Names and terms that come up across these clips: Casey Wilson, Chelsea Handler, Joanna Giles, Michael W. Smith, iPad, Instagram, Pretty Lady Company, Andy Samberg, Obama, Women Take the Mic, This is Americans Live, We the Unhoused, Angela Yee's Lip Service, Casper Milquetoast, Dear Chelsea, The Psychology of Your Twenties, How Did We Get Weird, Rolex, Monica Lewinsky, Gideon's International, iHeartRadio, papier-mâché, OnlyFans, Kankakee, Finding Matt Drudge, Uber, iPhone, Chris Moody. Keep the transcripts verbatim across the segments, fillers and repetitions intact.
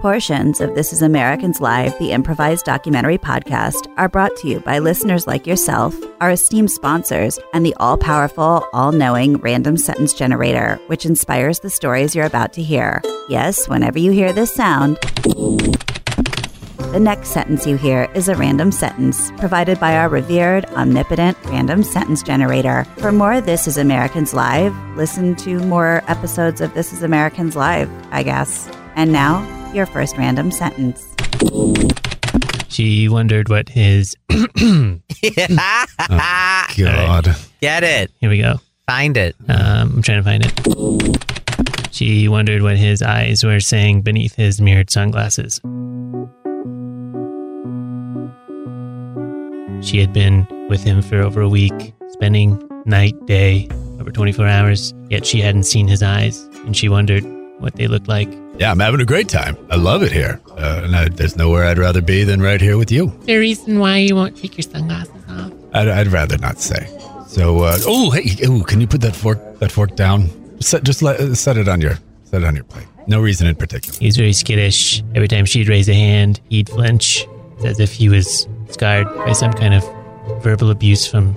Portions of This is Americans Live, the improvised documentary podcast, are brought to you by listeners like yourself, our esteemed sponsors, and the all-powerful, all-knowing Random Sentence Generator, which inspires the stories you're about to hear. Yes, whenever you hear this sound, the next sentence you hear is a random sentence, provided by our revered, omnipotent Random Sentence Generator. For more This is Americans Live, listen to more episodes of This is Americans Live, I guess. And now, your first random sentence. She wondered what his... oh, God. Right. Get it. Here we go. Find it. Um, I'm trying to find it. She wondered what his eyes were saying beneath his mirrored sunglasses. She had been with him for over a week, spending night, day, over twenty-four hours, yet she hadn't seen his eyes, and she wondered what they looked like. Yeah, I'm having a great time. I love it here. Uh, and I, there's nowhere I'd rather be than right here with you. Is there a reason why you won't take your sunglasses off? I'd, I'd rather not say. So, uh, oh, hey, ooh, can you put that fork that fork down? Set, just let, uh, set it on your set it on your plate. No reason in particular. He was very skittish. Every time she'd raise a hand, he'd flinch, as if he was scarred by some kind of verbal abuse from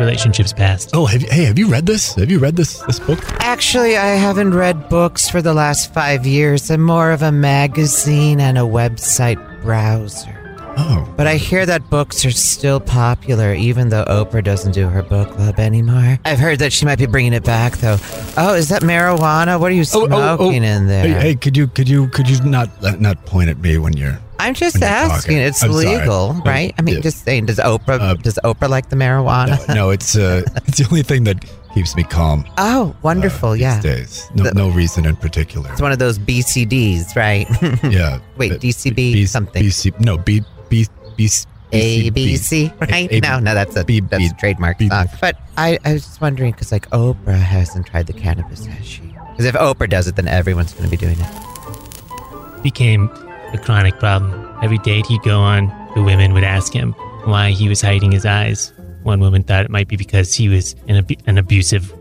relationships past. Oh, have you, hey, have you read this? Have you read this this book? Actually, I haven't read books for the last five years. I'm more of a magazine and a website browser. Oh. But I hear that books are still popular, even though Oprah doesn't do her book club anymore. I've heard that she might be bringing it back, though. Oh, is that marijuana? What are you smoking oh, oh, oh. in there? Hey, hey, could you could you could you not not point at me when you're? I'm just asking. It's I'm legal, sorry. right? I mean, yeah. just saying. Does Oprah uh, does Oprah like the marijuana? No, no it's uh, it's the only thing that keeps me calm. Oh, wonderful! Uh, these yeah, days. No, the, no reason in particular. It's one of those B C Ds, right? yeah. Wait, uh, D C B B, something. B C no B B B. A B C, right? A- no, no, that's a, B- that's a trademark B- song. But I, I was just wondering, because like Oprah hasn't tried the cannabis, has she? Because if Oprah does it, then everyone's going to be doing it. Became a chronic problem. Every date he'd go on, the women would ask him why he was hiding his eyes. One woman thought it might be because he was in a, an abusive,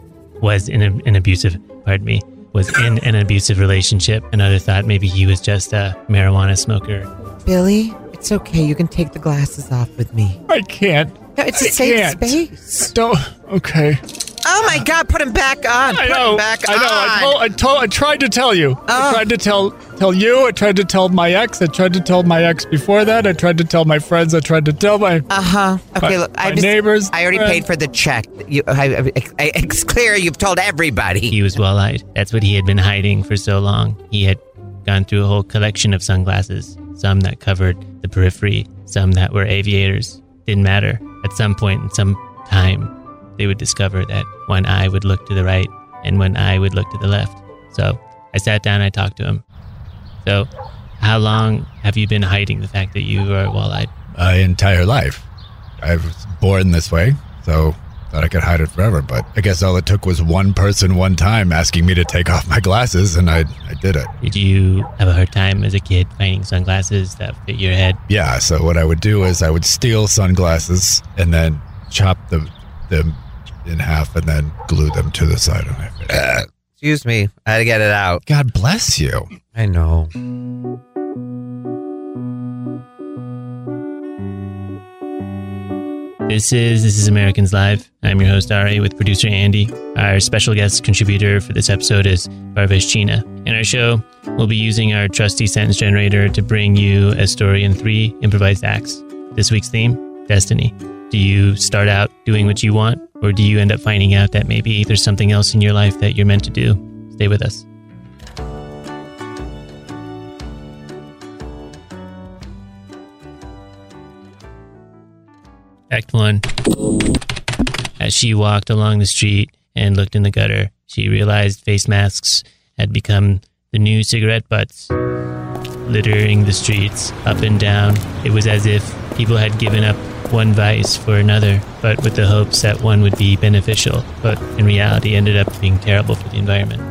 was in a, an abusive, pardon me, was in an abusive relationship. Another thought maybe he was just a marijuana smoker. Billy, it's okay. You can take the glasses off with me. I can't. No, it's a I safe can't. space. Don't. Okay. Oh my God! Put him back on. I put know. Him back I know. On. I told, I told. I tried to tell you. Oh. I tried to tell tell you. I tried to tell my ex. I tried to tell my ex before that. I tried to tell my friends. I tried to tell my. Uh huh. Okay. My, look, my I just, neighbors. I already friends. paid for the check. You, I, I, I, it's clear you've told everybody. He was well-eyed. That's what he had been hiding for so long. He had gone through a whole collection of sunglasses. Some that covered the periphery, some that were aviators. Didn't matter. At some point in some time, they would discover that one eye would look to the right and one eye would look to the left. So I sat down and I talked to him. So how long have you been hiding the fact that you are wall-eyed? My entire life. I was born this way, so Thought I could hide it forever, but I guess all it took was one person one time asking me to take off my glasses, and I I did it. Did you have a hard time as a kid finding sunglasses that fit your head? Yeah, so what I would do is I would steal sunglasses and then chop them, them in half and then glue them to the side of my face. Excuse me, I had to get it out. God bless you. I know. This is This is Americans Live. I'm your host, Ari, with producer Andy. Our special guest contributor for this episode is Parvesh Cheena. In our show, we'll be using our trusty sentence generator to bring you a story in three improvised acts. This week's theme, destiny. Do you start out doing what you want, or do you end up finding out that maybe there's something else in your life that you're meant to do? Stay with us. Act one. As she walked along the street and looked in the gutter, she realized face masks had become the new cigarette butts, littering the streets up and down. It was as if people had given up one vice for another, but with the hopes that one would be beneficial, but in reality ended up being terrible for the environment.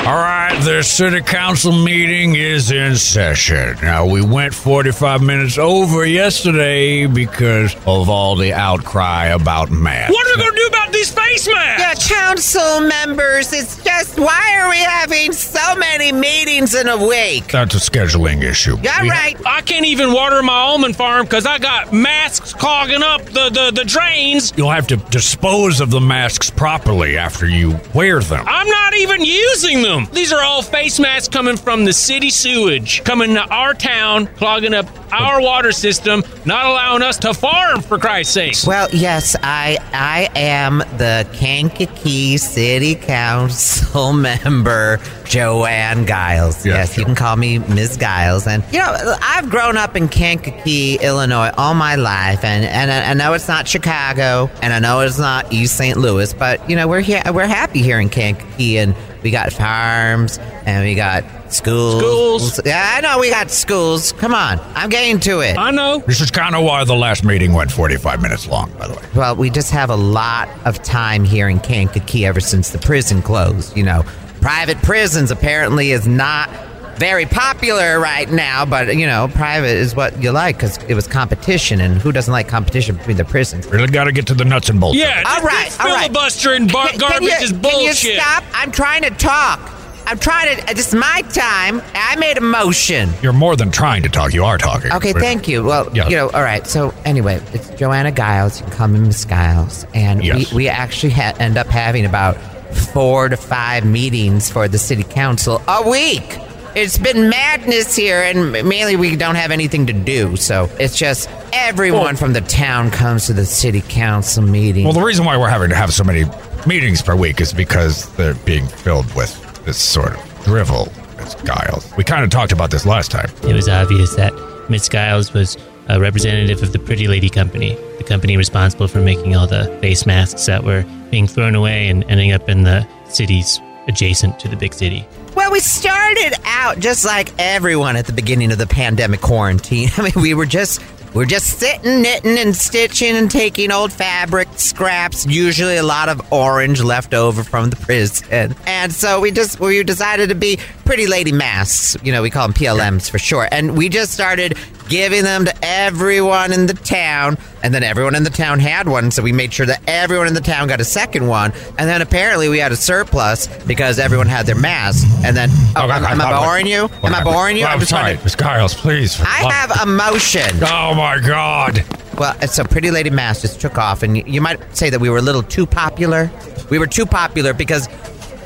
All right, the city council meeting is in session. Now, we went forty-five minutes over yesterday because of all the outcry about masks. What are we going to do about these face masks? Yeah, council members, it's just, why are we having so many meetings in a week? That's a scheduling issue. All right. I can't even water my almond farm because I got masks clogging up the, the, the drains. You'll have to dispose of the masks properly after you wear them. I'm not even using them. These are all face masks coming from the city sewage, coming to our town, clogging up our water system, not allowing us to farm, for Christ's sake. Well, yes, I I am the Kankakee City Council member, Joanna Giles. Yes, yes, you can call me Miz Giles. And, you know, I've grown up in Kankakee, Illinois all my life, and, and I, I know it's not Chicago, and I know it's not East Saint Louis, but, you know, we're here, we're happy here in Kankakee, and we got farms, and we got schools. Schools. Yeah, I know we got schools. Come on. I'm getting to it. I know. This is kind of why the last meeting went forty-five minutes long, by the way. Well, we just have a lot of time here in Kankakee ever since the prison closed. You know, private prisons apparently is not very popular right now, but, you know, private is what you like because it was competition, and who doesn't like competition between the prisons? Really got to get to the nuts and bolts. Yeah, all right, this all filibuster right. and bar- can, garbage can you, is bullshit. Can you stop? I'm trying to talk. I'm trying to. This is my time. I made a motion. You're more than trying to talk. You are talking. Okay, We're, thank you. Well, yes. you know, all right. So anyway, it's Joanna Giles. You can call me Miss Giles, and yes. we we actually ha- end up having about four to five meetings for the city council a week. It's been madness here, and mainly we don't have anything to do, so it's just everyone well, from the town comes to the city council meeting. Well, the reason why we're having to have so many meetings per week is because they're being filled with this sort of drivel, Miss Giles. We kind of talked about this last time. It was obvious that Miss Giles was a representative of the Pretty Lady Company, the company responsible for making all the face masks that were being thrown away and ending up in the cities adjacent to the big city. Well, we started out just like everyone at the beginning of the pandemic quarantine. I mean, we were just we were just sitting, knitting, and stitching, and taking old fabric scraps. Usually, a lot of orange left over from the prison, and so we just we decided to be pretty lady masks. You know, we call them P L Ms for short, and we just started giving them to everyone in the town, and then everyone in the town had one, so we made sure that everyone in the town got a second one, and then apparently we had a surplus because everyone had their masks, and then... Oh, oh, am, I, am I boring you? Am I boring you? I'm, I'm sorry, Miss Giles, please. I have a motion. Oh, my God. Well, so Pretty Lady Mask just took off, and you, you might say that we were a little too popular. We were too popular because...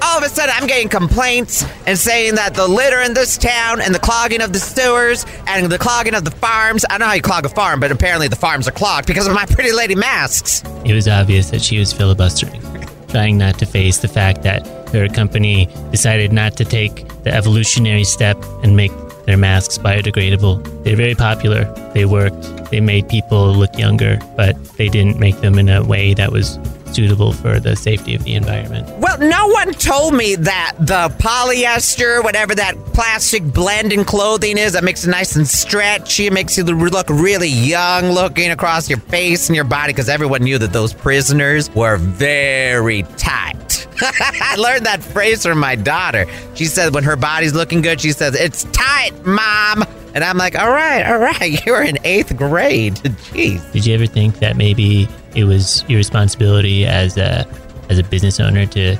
All of a sudden, I'm getting complaints and saying that the litter in this town and the clogging of the sewers and the clogging of the farms. I don't know how you clog a farm, but apparently the farms are clogged because of my pretty lady masks. It was obvious that she was filibustering, trying not to face the fact that her company decided not to take the evolutionary step and make their masks biodegradable. They're very popular. They worked. They made people look younger, but they didn't make them in a way that was suitable for the safety of the environment. Well, no one told me that the polyester, whatever that plastic blend in clothing is, that makes it nice and stretchy. It makes you look really young looking across your face and your body, because everyone knew that those prisoners were very tight. I learned that phrase from my daughter. She said when her body's looking good, she says, "It's tight, Mom." And I'm like, all right, all right, you're in eighth grade. Jeez. Did you ever think that maybe it was your responsibility as a as a business owner to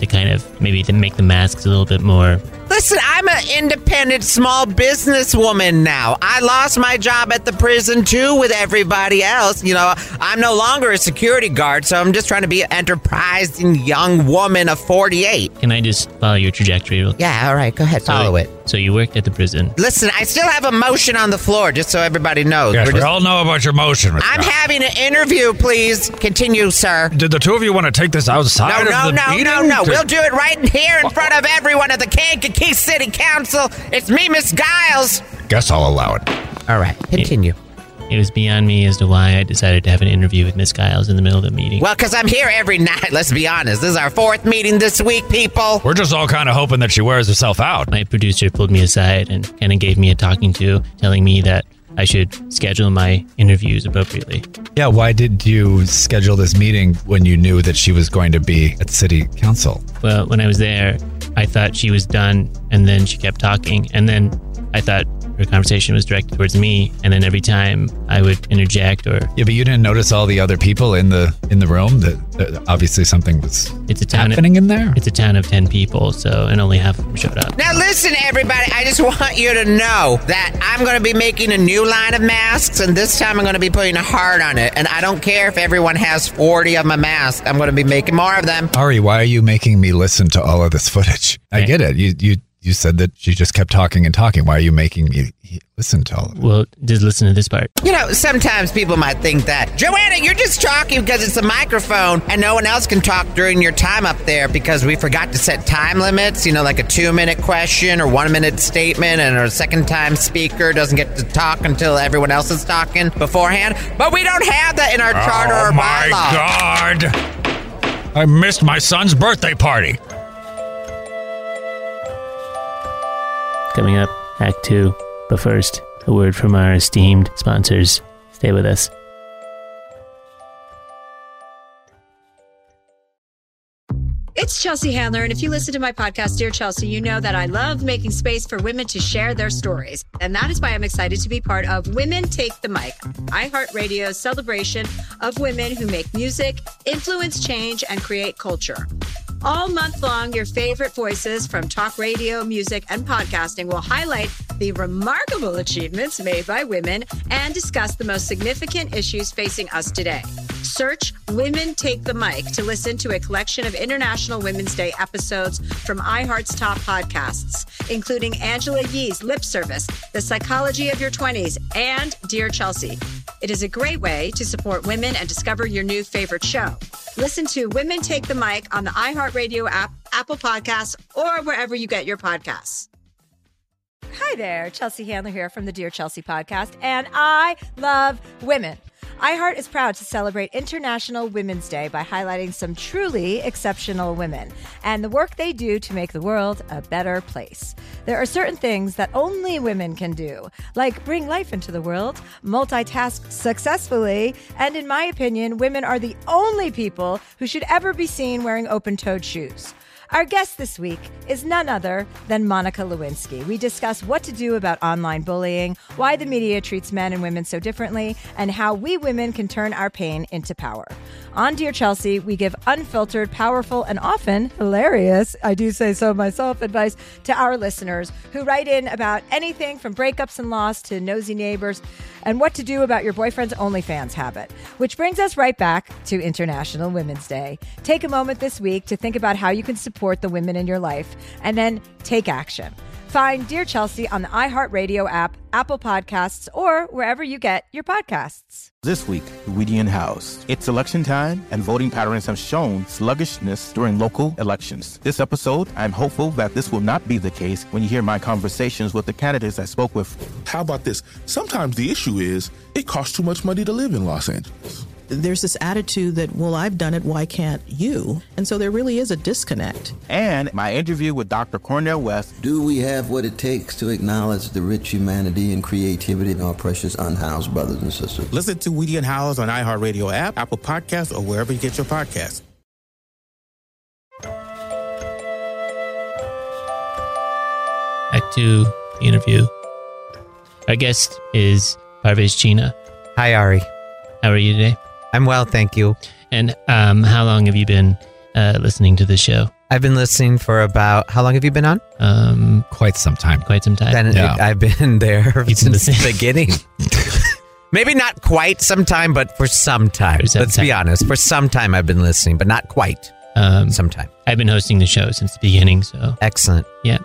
to kind of maybe to make the masks a little bit more? Listen, I'm an independent small businesswoman now. I lost my job at the prison, too, with everybody else. You know, I'm no longer a security guard, so I'm just trying to be an enterprising young woman of forty-eight. Can I just follow your trajectory? Yeah, all right. Go ahead. Follow so, it. So you worked at the prison. Listen, I still have a motion on the floor, just so everybody knows. Yes, We're we just, all know about your motion. I'm God. having an interview, please. Continue, sir. Did the two of you want to take this outside no, no, of the No, meeting? no, no, no. To... We'll do it right here in front of everyone at the Kankakee City Council. It's me, Miss Giles. Guess I'll allow it. All right, continue. It, it was beyond me as to why I decided to have an interview with Miss Giles in the middle of the meeting. Well, because I'm here every night, let's be honest. This is our fourth meeting this week, people. We're just all kind of hoping that she wears herself out. My producer pulled me aside and kind of gave me a talking to, telling me that I should schedule my interviews appropriately. Yeah, why did you schedule this meeting when you knew that she was going to be at City Council? Well, when I was there, I thought she was done, and then she kept talking, and then I thought her conversation was directed towards me, and then every time I would interject or... Yeah, but you didn't notice all the other people in the in the room? That, that obviously something was it's a town happening of, in there? It's a town of ten people, so, and only half of them showed up. Now listen, everybody, I just want you to know that I'm going to be making a new line of masks, and this time I'm going to be putting a heart on it, and I don't care if everyone has forty of my masks. I'm going to be making more of them. Ari, why are you making me listen to all of this footage? I okay. get it. You... you You said that she just kept talking and talking. Why are you making me listen to all of it? Well, just listen to this part. You know, sometimes people might think that, Joanna, you're just talking because it's a microphone and no one else can talk during your time up there because we forgot to set time limits, you know, like a two-minute question or one-minute statement, and our second-time speaker doesn't get to talk until everyone else is talking beforehand. But we don't have that in our oh charter or bylaw. Oh, my God. I missed my son's birthday party. Coming up, Act two. But first, a word from our esteemed sponsors. Stay with us. It's Chelsea Handler, and if you listen to my podcast, Dear Chelsea, you know that I love making space for women to share their stories. And that is why I'm excited to be part of Women Take the Mic, iHeartRadio's celebration of women who make music, influence change, and create culture. All month long, your favorite voices from talk radio, music, and podcasting will highlight the remarkable achievements made by women and discuss the most significant issues facing us today. Search Women Take the Mic to listen to a collection of International Women's Day episodes from iHeart's top podcasts, including Angela Yee's Lip Service, The Psychology of Your Twenties, and Dear Chelsea. It is a great way to support women and discover your new favorite show. Listen to Women Take the Mic on the iHeartRadio app, Apple Podcasts, or wherever you get your podcasts. Hi there, Chelsea Handler here from the Dear Chelsea podcast, and I love women. iHeart is proud to celebrate International Women's Day by highlighting some truly exceptional women and the work they do to make the world a better place. There are certain things that only women can do, like bring life into the world, multitask successfully, and in my opinion, women are the only people who should ever be seen wearing open-toed shoes. Our guest this week is none other than Monica Lewinsky. We discuss what to do about online bullying, why the media treats men and women so differently, and how we women can turn our pain into power. On Dear Chelsea, we give unfiltered, powerful, and often hilarious, I do say so myself, advice to our listeners who write in about anything from breakups and loss to nosy neighbors and what to do about your boyfriend's OnlyFans habit. Which brings us right back to International Women's Day. Take a moment this week to think about how you can support support the women in your life, and then take action. Find Dear Chelsea on the iHeartRadio app, Apple Podcasts, or wherever you get your podcasts. This week, We the Unhoused. It's election time, and voting patterns have shown sluggishness during local elections. This episode, I'm hopeful that this will not be the case when you hear my conversations with the candidates I spoke with. How about this? Sometimes the issue is it costs too much money to live in Los Angeles. there's this attitude that, well, I've done it, why can't you? And so there really is a disconnect. And my interview with Doctor Cornel West. Do we have what it takes to acknowledge the rich humanity and creativity in our precious unhoused brothers and sisters? Listen to We the Unhoused on iHeartRadio app, Apple Podcasts, or wherever you get your podcasts. Back to the interview. Our guest is Parvesh Cheena. Hi, Ari. How are you today? I'm well, thank you. And um, how long have you been uh, listening to the show? I've been listening for about, how long have you been on? Um, quite some time. Quite some time. Then yeah. I've been there He's since the beginning. Maybe not quite some time, but for some time. For some Let's time. be honest. For some time I've been listening, but not quite um, some time. I've been hosting the show since the beginning, so. Excellent. Yeah.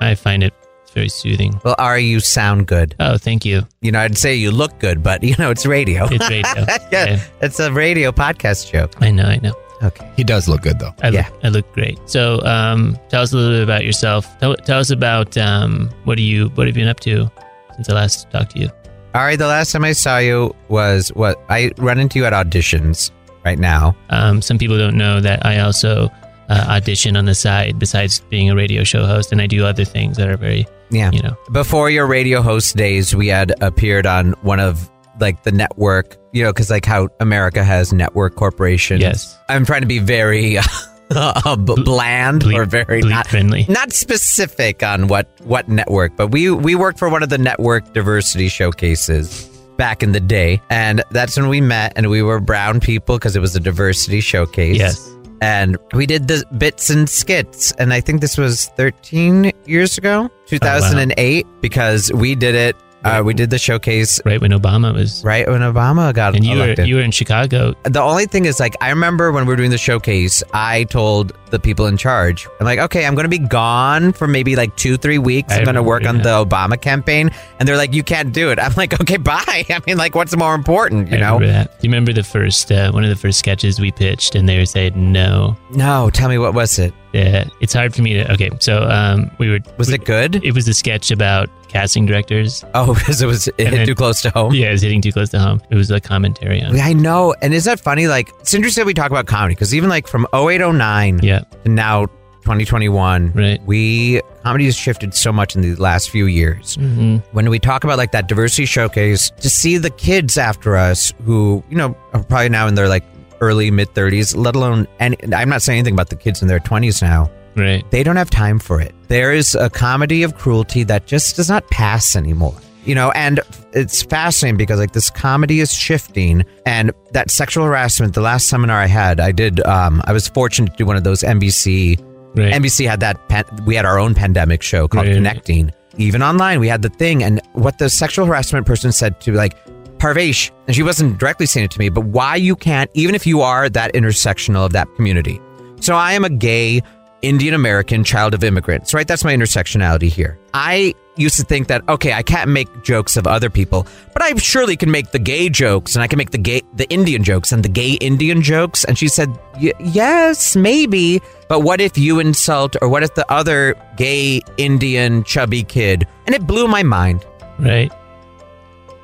I find it very soothing. Well, Ari, you sound good. Oh, thank you. You know, I'd say you look good, but, you know, it's radio. It's radio. yeah, yeah. It's a radio podcast show. I know, I know. Okay. He does look good, though. I yeah. Look, I look great. So um, tell us a little bit about yourself. Tell, tell us about um, what do you, what have you been up to since I last talked to you? Ari, the last time I saw you was, what, I run into you at auditions right now. Um, some people don't know that I also... Uh, audition on the side besides being a radio show host, and I do other things that are very yeah you know before your radio host days. We had appeared on one of like the network, you know, because like how America has network corporations. Yes, I'm trying to be very uh, b- bland bleep, or very not friendly, not specific on what what network, but we we worked for one of the network diversity showcases back in the day, and that's when we met, and we were brown people because it was a diversity showcase. Yes. And we did the bits and skits. And I think this was thirteen years ago, two thousand eight, oh, wow. because we did it. Right. Uh, we did the showcase. Right when Obama was. Right when Obama got and elected. And you were, you were in Chicago. The only thing is, like, I remember when we were doing the showcase, I told the people in charge, I'm like, okay, I'm going to be gone for maybe like two, three weeks. I I'm going to work on that. the Obama campaign. And they're like, you can't do it. I'm like, okay, bye. I mean, like, what's more important, you I know? Remember that. Do you remember the first, uh, one of the first sketches we pitched and they were saying no? No, tell me, what was it? Yeah, it's hard for me to, okay, so um, we were... Was we, it good? It was a sketch about casting directors. Oh, because it was it hit then, too close to home? Yeah, it was hitting too close to home. It was a commentary on it. I know, and isn't that funny? Like, it's interesting we talk about comedy, because even like from oh eight, oh nine yeah. to now twenty twenty-one, right. we, comedy has shifted so much in the last few years. Mm-hmm. When we talk about like that diversity showcase, to see the kids after us who, you know, are probably now in their like, early, mid-thirties, let alone, and I'm not saying anything about the kids in their twenties now. Right. They don't have time for it. There is a comedy of cruelty that just does not pass anymore. You know, and it's fascinating because like this comedy is shifting, and that sexual harassment, the last seminar I had, I did, um, I was fortunate to do one of those N B C. Right. N B C had that, we had our own pandemic show called right. Connecting. Even online, we had the thing, and what the sexual harassment person said to like, Parvesh, and she wasn't directly saying it to me, but why you can't, even if you are that intersectional of that community. So I am a gay Indian American child of immigrants, right? That's my intersectionality here. I used to think that, okay, I can't make jokes of other people, but I surely can make the gay jokes, and I can make the gay, the Indian jokes and the gay Indian jokes. And she said, y- yes, maybe, but what if you insult, or what if the other gay Indian chubby kid? And it blew my mind. Right.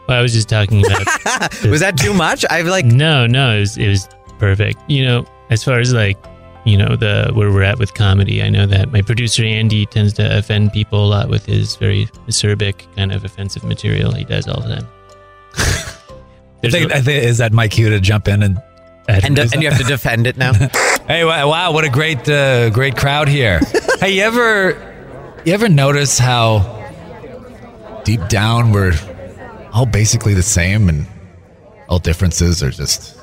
Well, I was just talking about... The, was that too much? I've like... No, no, it was, it was perfect. You know, as far as like, you know, the where we're at with comedy, I know that my producer, Andy, tends to offend people a lot with his very acerbic kind of offensive material he does all the time. I think, no, I think, is that my cue to jump in and... And, de- and you have to defend it now? Hey, wow, what a great, uh, great crowd here. Hey, you ever, you ever notice how deep down we're... all basically the same, and all differences are just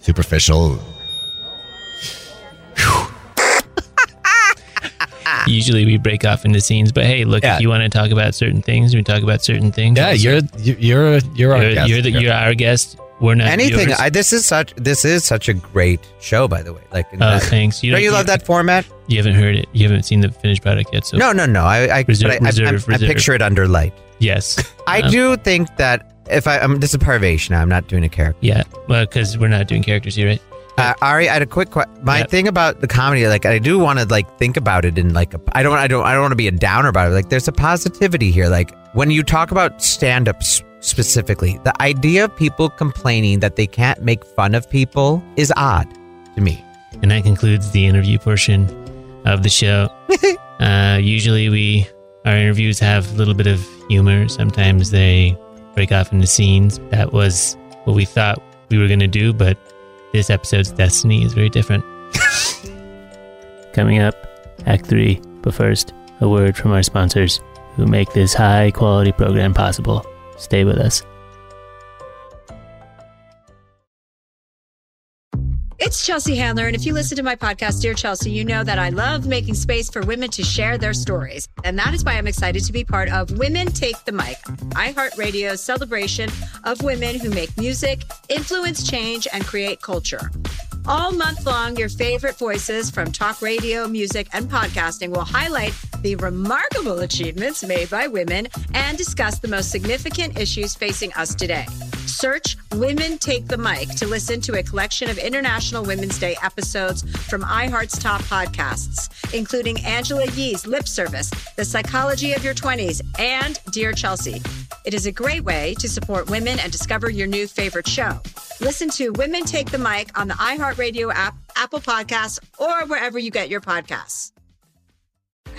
superficial. Usually we break off into scenes, but hey, look, yeah. if you want to talk about certain things, we talk about certain things. Yeah, you're you're you're our you're, guest. You're, the, you're our guest. We're not anything. I, this is such this is such a great show, by the way. Like, oh, that, thanks. You don't, don't you, you love that format? You haven't heard it. You haven't seen the finished product yet. So no, no, no. I I, reserve, I, reserve, I, I, reserve. I picture it under light. Yes. I um, do think that if I, um, this is Parvesh now, I'm not doing a character. Yeah, well, because we're not doing characters here, right? Uh, Ari, I had a quick question. My yeah. thing about the comedy, like, I do want to, like, think about it in, like, a, I don't I don't, I don't want to be a downer about it. Like, there's a positivity here. Like, when you talk about stand-ups, specifically. The idea of people complaining that they can't make fun of people is odd to me. And that concludes the interview portion of the show. uh, usually we, our interviews have a little bit of humor. Sometimes they break off into scenes. That was what we thought we were going to do, but this episode's destiny is very different. Coming up, Act three. But first, a word from our sponsors who make this high-quality program possible. Stay with us. It's Chelsea Handler, and if you listen to my podcast, Dear Chelsea, you know that I love making space for women to share their stories. And that is why I'm excited to be part of Women Take the Mic, iHeartRadio's celebration of women who make music, influence change, and create culture. All month long, your favorite voices from talk radio, music, and podcasting will highlight the remarkable achievements made by women and discuss the most significant issues facing us today. Search Women Take the Mic to listen to a collection of International Women's Day episodes from iHeart's top podcasts, including Angela Yee's Lip Service, The Psychology of Your Twenties, and Dear Chelsea. It is a great way to support women and discover your new favorite show. Listen to Women Take the Mic on the iHeartRadio app, Apple Podcasts, or wherever you get your podcasts.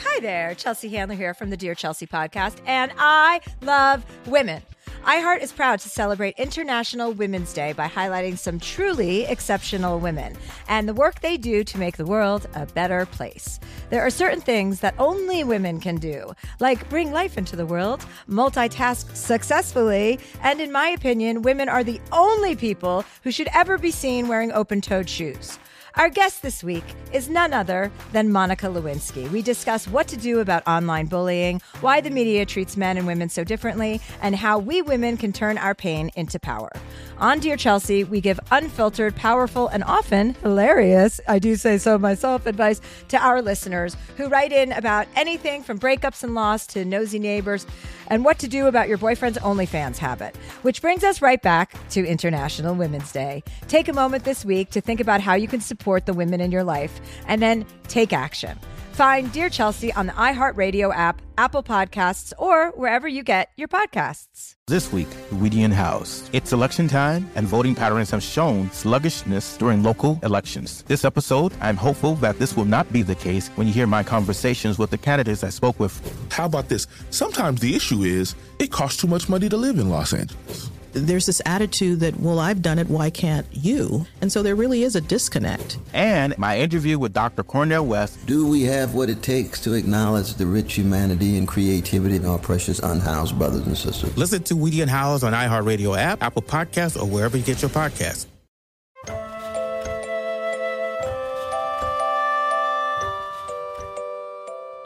Hi there, Chelsea Handler here from the Dear Chelsea podcast, and I love women. iHeart is proud to celebrate International Women's Day by highlighting some truly exceptional women and the work they do to make the world a better place. There are certain things that only women can do, like bring life into the world, multitask successfully, and in my opinion, women are the only people who should ever be seen wearing open-toed shoes. Our guest this week is none other than Monica Lewinsky. We discuss what to do about online bullying, why the media treats men and women so differently, and how we women can turn our pain into power. On Dear Chelsea, we give unfiltered, powerful, and often hilarious, I do say so myself, advice to our listeners who write in about anything from breakups and loss to nosy neighbors and what to do about your boyfriend's OnlyFans habit, which brings us right back to International Women's Day. Take a moment this week to think about how you can support the women in your life, and then take action. Find Dear Chelsea on the iHeartRadio app, Apple Podcasts, or wherever you get your podcasts. This week, We the Unhoused. It's election time, and voting patterns have shown sluggishness during local elections. This episode, I'm hopeful that this will not be the case when you hear my conversations with the candidates I spoke with. How about this? Sometimes the issue is it costs too much money to live in Los Angeles. There's this attitude that, well, I've done it, why can't you? And so there really is a disconnect. And my interview with Doctor Cornel West. Do we have what it takes to acknowledge the rich humanity and creativity in our precious unhoused brothers and sisters? Listen to We the Unhoused on iHeartRadio app, Apple Podcasts, or wherever you get your podcasts.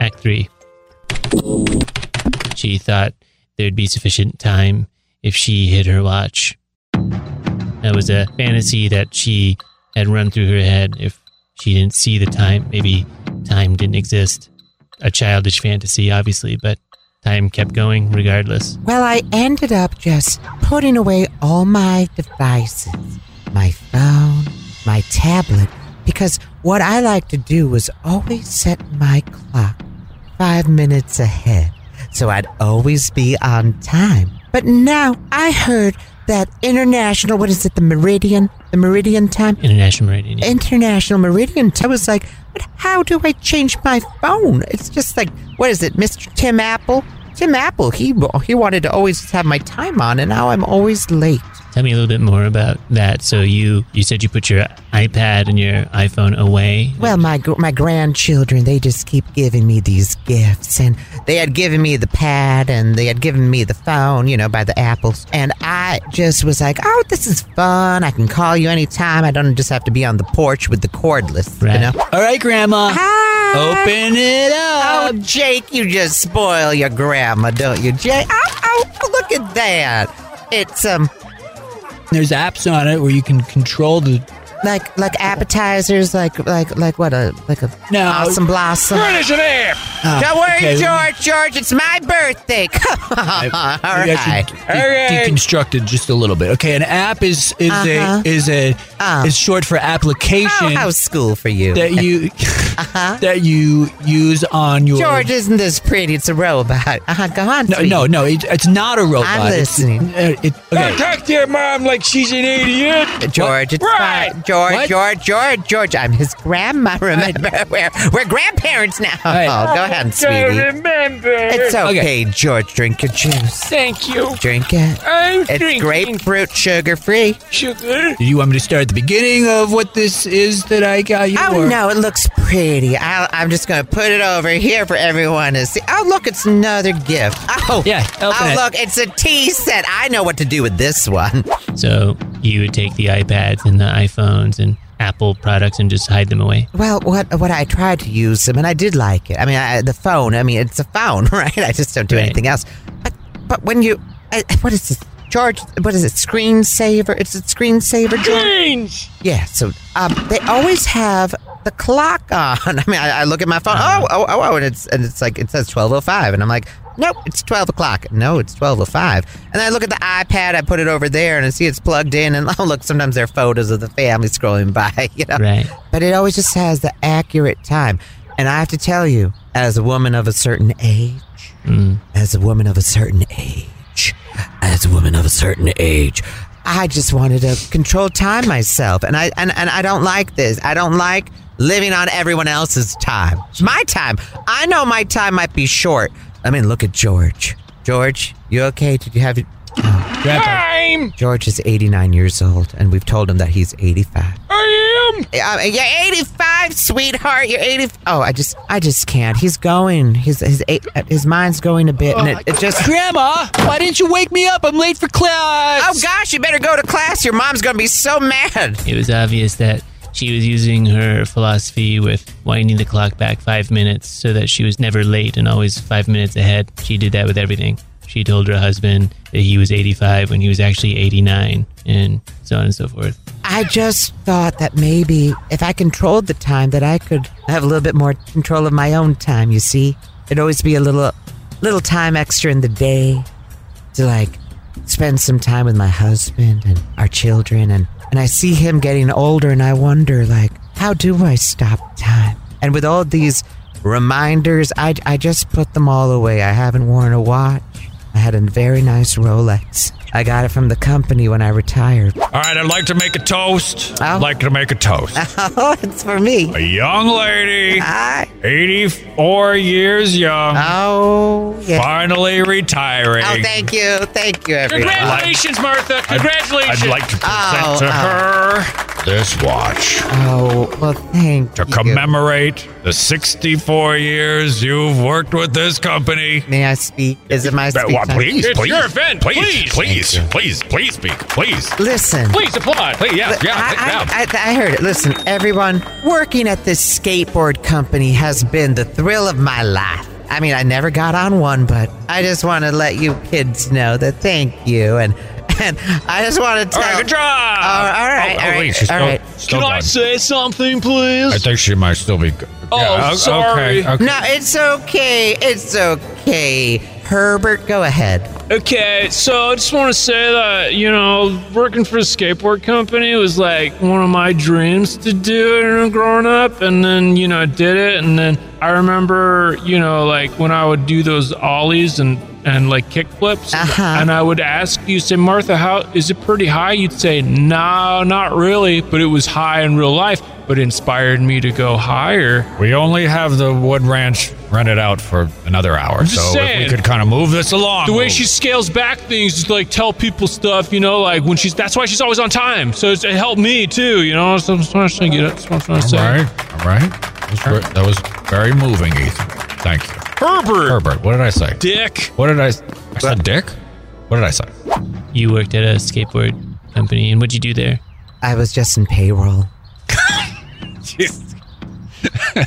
Act three. She thought there'd be sufficient time if she hid her watch. That was a fantasy that she had run through her head. If she didn't see the time, maybe time didn't exist. A childish fantasy, obviously, but time kept going regardless. Well, I ended up just putting away all my devices, my phone, my tablet, because what I like to do was always set my clock five minutes ahead, so I'd always be on time. But now I heard that international, what is it, the Meridian, the Meridian time? International Meridian. Yeah. International Meridian time. I was like, but how do I change my phone? It's just like, what is it, Mister Tim Apple? Tim Apple, he he wanted to always have my time on, and now I'm always late. Tell me a little bit more about that. So you, you said you put your iPad and your iPhone away. Well, my my grandchildren, they just keep giving me these gifts. And they had given me the pad and they had given me the phone, you know, by the apples. And I just was like, oh, this is fun. I can call you anytime. I don't just have to be on the porch with the cordless, right. You know? All right, Grandma. Hi. Open it up. Oh, Jake, you just spoil your grandma, don't you, Jake? Oh, oh, look at that. It's, um... there's apps on it where you can control the like like appetizers, like like like what a like a no. Awesome blossom. British an air. Oh, don't worry, okay. George. George, it's my birthday. Come on. I, All right. De- okay. Deconstructed just a little bit. Okay, an app is is uh-huh. a is a uh. is short for application. Oh, how's school for you? That you. uh-huh. that you use on your... George, isn't this pretty? It's a robot. Uh-huh, go on, No, sweet. no, no, it, it's not a robot. I'm listening. It, it, okay. Talk to your mom like she's an idiot. George, it's right. fine. George, what? George, George, George. I'm his grandma, remember? I, we're, we're grandparents now. Right. Oh, go ahead, sweetie. I remember. It's okay, okay, George. Drink your juice. Thank you. Drink it. I'm it's drinking. Grapefruit, sugar-free. Sugar? Do you want me to start at the beginning of what this is that I got you? Oh, or? No, it looks pretty. I'll, I'm just going to put it over here for everyone to see. Oh, look, it's another gift. Oh, yeah, oh, look, it's a tea set. I know what to do with this one. So you would take the iPads and the iPhones and Apple products and just hide them away? Well, what what I tried to use them, and I did like it. I mean, I, the phone, I mean, it's a phone, right? I just don't do right. anything else. But, but when you, I, what is this? George, what is it? Screensaver? Is it screensaver, George? Change. Yeah. So um, they always have the clock on. I mean, I, I look at my phone. Uh, oh, oh, oh, and it's and it's like it says twelve oh five, and I'm like, nope, it's twelve o'clock. No, it's twelve oh five. And I look at the iPad. I put it over there, and I see it's plugged in. And oh, look, sometimes there are photos of the family scrolling by. You know, right? But it always just has the accurate time. And I have to tell you, as a woman of a certain age, mm. as a woman of a certain age. As a woman of a certain age, I just wanted to control time myself, and I and, and I don't like this. I don't like living on everyone else's time. It's my time. I know my time might be short. I mean, look at George. George, you okay? Did you have your oh, time? George is eighty-nine years old, and we've told him that he's eighty-five. I am. Uh, you're eighty-five, sweetheart. You're eighty. Oh, I just, I just can't. He's going. His, his, his mind's going a bit, and it, it just. Grandma, why didn't you wake me up? I'm late for class. Oh gosh, you better go to class. Your mom's gonna be so mad. It was obvious that she was using her philosophy with winding the clock back five minutes so that she was never late and always five minutes ahead. She did that with everything. She told her husband that he was eighty-five when he was actually eighty-nine, and so on and so forth. I just thought that maybe if I controlled the time, that I could have a little bit more control of my own time, you see? There'd always be a little little time extra in the day to, like, spend some time with my husband and our children. And, and I see him getting older, and I wonder, like, how do I stop time? And with all these reminders, I, I just put them all away. I haven't worn a watch. I had a very nice Rolex. I got it from the company when I retired. All right, I'd like to make a toast. Oh. I'd like to make a toast. Oh, it's for me. A young lady, I... eighty-four years young. Oh, yeah. Finally retiring. Oh, thank you. Thank you, everyone. Congratulations, Martha. Congratulations. I'd, I'd like to present oh, to oh. her... this watch. Oh, well, thank you. To commemorate the sixty-four years you've worked with this company. May I speak? Is it my speech? Well, please, please, please, your event. Please, please, please, please speak. Please. Listen. Please applaud. Please, yeah, yeah, I, yeah. I, I, I heard it. Listen, everyone, working at this skateboard company has been the thrill of my life. I mean, I never got on one, but I just want to let you kids know that thank you. And And I just want to tell... All right, good job! Uh, all right, oh, all right, still, all right. Can done. I say something, please? I think she might still be... Good. Oh, yeah, sorry. Okay, okay. No, it's okay. It's okay. Herbert, go ahead. Okay, so I just want to say that, you know, working for a skateboard company was like one of my dreams to do growing up. And then, you know, I did it. And then I remember, you know, like when I would do those ollies and... and like kick flips, uh-huh. and I would ask you, say, Martha, how is it pretty high? You'd say, no, not really, but it was high in real life, but it inspired me to go higher. We only have the Wood Ranch rented out for another hour, so saying, if we could kind of move this along. The way move. She scales back things is like tell people stuff, you know, like when she's, that's why she's always on time, so it's, it helped me too, you know, so I'm trying to get it, that's what I'm trying to say. All right, all right. That was, very, that was very moving, Ethan. Thank you. Herbert! Herbert, what did I say? Dick! What did I... I said dick? What did I say? You worked at a skateboard company, and what'd you do there? I was just in payroll.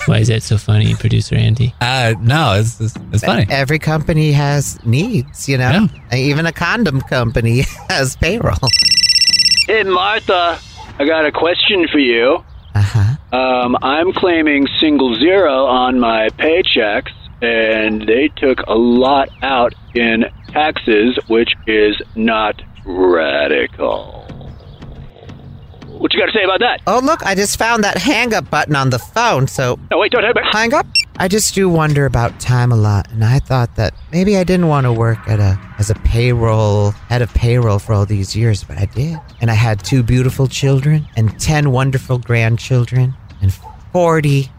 Why is that so funny, producer Andy? Uh, no, it's, it's, it's funny. Every company has needs, you know? Yeah. Even a condom company has payroll. Hey, Martha, I got a question for you. Uh-huh. Um, I'm claiming single zero on my paychecks. And they took a lot out in taxes, which is not radical. What you got to say about that? Oh, look, I just found that hang-up button on the phone, so... No, wait, don't hang up. Hang up? I just do wonder about time a lot, and I thought that maybe I didn't want to work at a as a payroll, head of payroll for all these years, but I did. And I had two beautiful children, and ten wonderful grandchildren, and forty,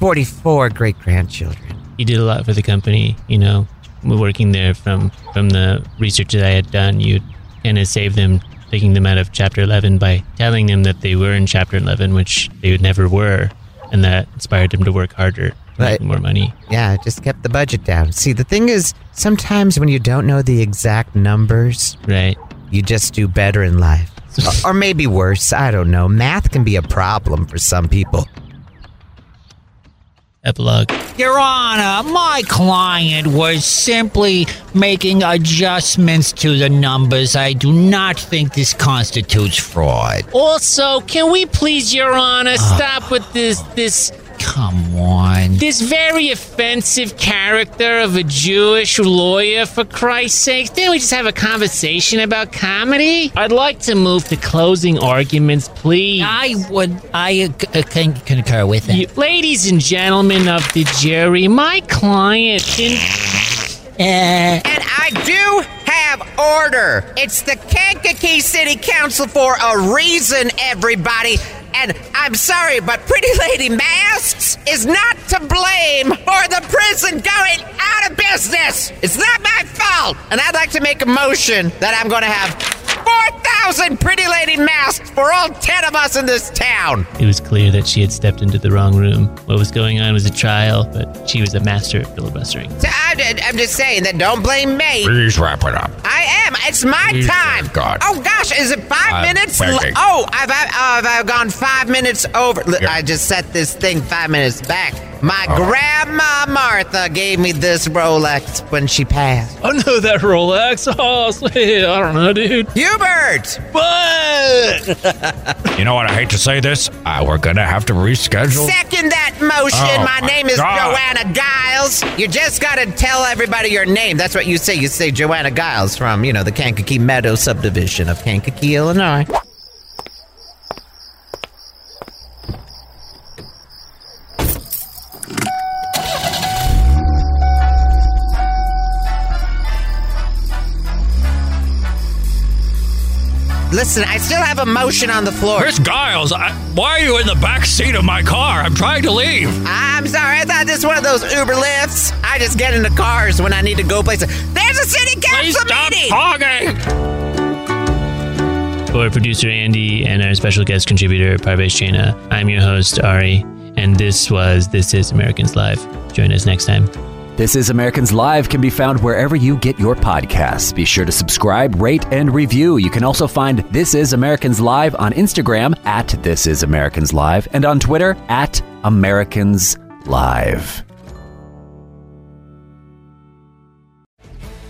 forty-four great-grandchildren. You did a lot for the company, you know, working there from, from the research that I had done. You kind of saved them, taking them out of Chapter eleven by telling them that they were in Chapter eleven, which they never were, and that inspired them to work harder, right, make more money. Yeah, it just kept the budget down. See, the thing is, sometimes when you don't know the exact numbers, right, you just do better in life. Or maybe worse, I don't know. Math can be a problem for some people. Epilogue. Your Honor, my client was simply making adjustments to the numbers. I do not think this constitutes fraud. Also, can we please, Your Honor, stop oh. with this, this... Come on. This very offensive character of a Jewish lawyer, for Christ's sake. Didn't we just have a conversation about comedy? I'd like to move to closing arguments, please. I would... I uh, can concur with that. You, ladies and gentlemen of the jury, my client... In- uh, and I do have order. It's the Kankakee City Council for a reason, everybody. And I'm sorry, but Pretty Lady Masks is not to blame for the prison going out of business. It's not my fault. And I'd like to make a motion that I'm going to have four thousand Pretty Lady Masks for all ten of us in this town. It was clear that she had stepped into the wrong room. What was going on was a trial, but she was a master at filibustering. So I'm, I'm just saying that don't blame me. Please wrap it up. I am. It's my Please time. God. Oh, gosh. Is it five I'm minutes? L- oh, I've, I've, I've gone five minutes over. Look, yeah. I just set this thing five minutes back. My oh. grandma Martha gave me this Rolex when she passed. I know that Rolex. Oh, I don't know, dude. Hubert! But! You know what? I hate to say this. Uh, we're going to have to reschedule. Second that motion. Oh, my, my name is God. Joanna Giles. You just got to tell everybody your name. That's what you say. You say Joanna Giles from, you know, the Kankakee Meadow subdivision of Kankakee, Illinois. Listen, I still have a motion on the floor. Miss Giles, I, why are you in the back seat of my car? I'm trying to leave. I'm sorry. I thought this was one of those Uber lifts. I just get into cars when I need to go places. There's a city council meeting! Please stop talking! For producer Andy and our special guest contributor, Parvesh Cheena, I'm your host, Ari, and this was This is Americans Live. Join us next time. This is Americans Live can be found wherever you get your podcasts. Be sure to subscribe, rate, and review. You can also find This is Americans Live on Instagram at This is Americans Live and on Twitter at Americans Live.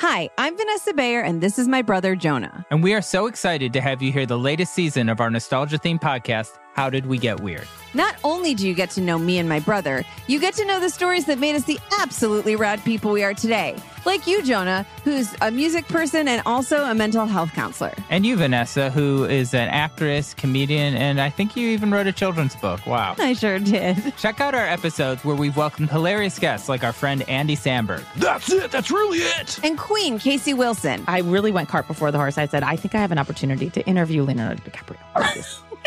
Hi, I'm Vanessa Bayer, and this is my brother, Jonah. And we are so excited to have you hear the latest season of our nostalgia-themed podcast, How Did We Get Weird? Not only do you get to know me and my brother, you get to know the stories that made us the absolutely rad people we are today. Like you, Jonah, who's a music person and also a mental health counselor. And you, Vanessa, who is an actress, comedian, and I think you even wrote a children's book. Wow. I sure did. Check out our episodes where we've welcomed hilarious guests like our friend Andy Samberg. That's it. That's really it. And Queen Casey Wilson. I really went cart before the horse. I said, I think I have an opportunity to interview Leonardo DiCaprio.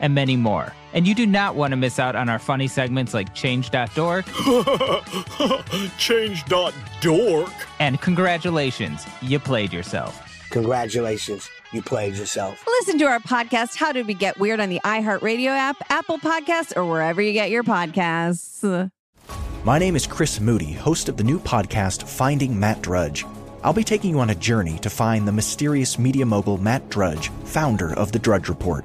and many more. And you do not want to miss out on our funny segments like Change dot dork. Change dot dork. And congratulations, you played yourself. Congratulations, you played yourself. Listen to our podcast, How Did We Get Weird, on the iHeartRadio app, Apple Podcasts, or wherever you get your podcasts. My name is Chris Moody, host of the new podcast, Finding Matt Drudge. I'll be taking you on a journey to find the mysterious media mogul Matt Drudge, founder of The Drudge Report.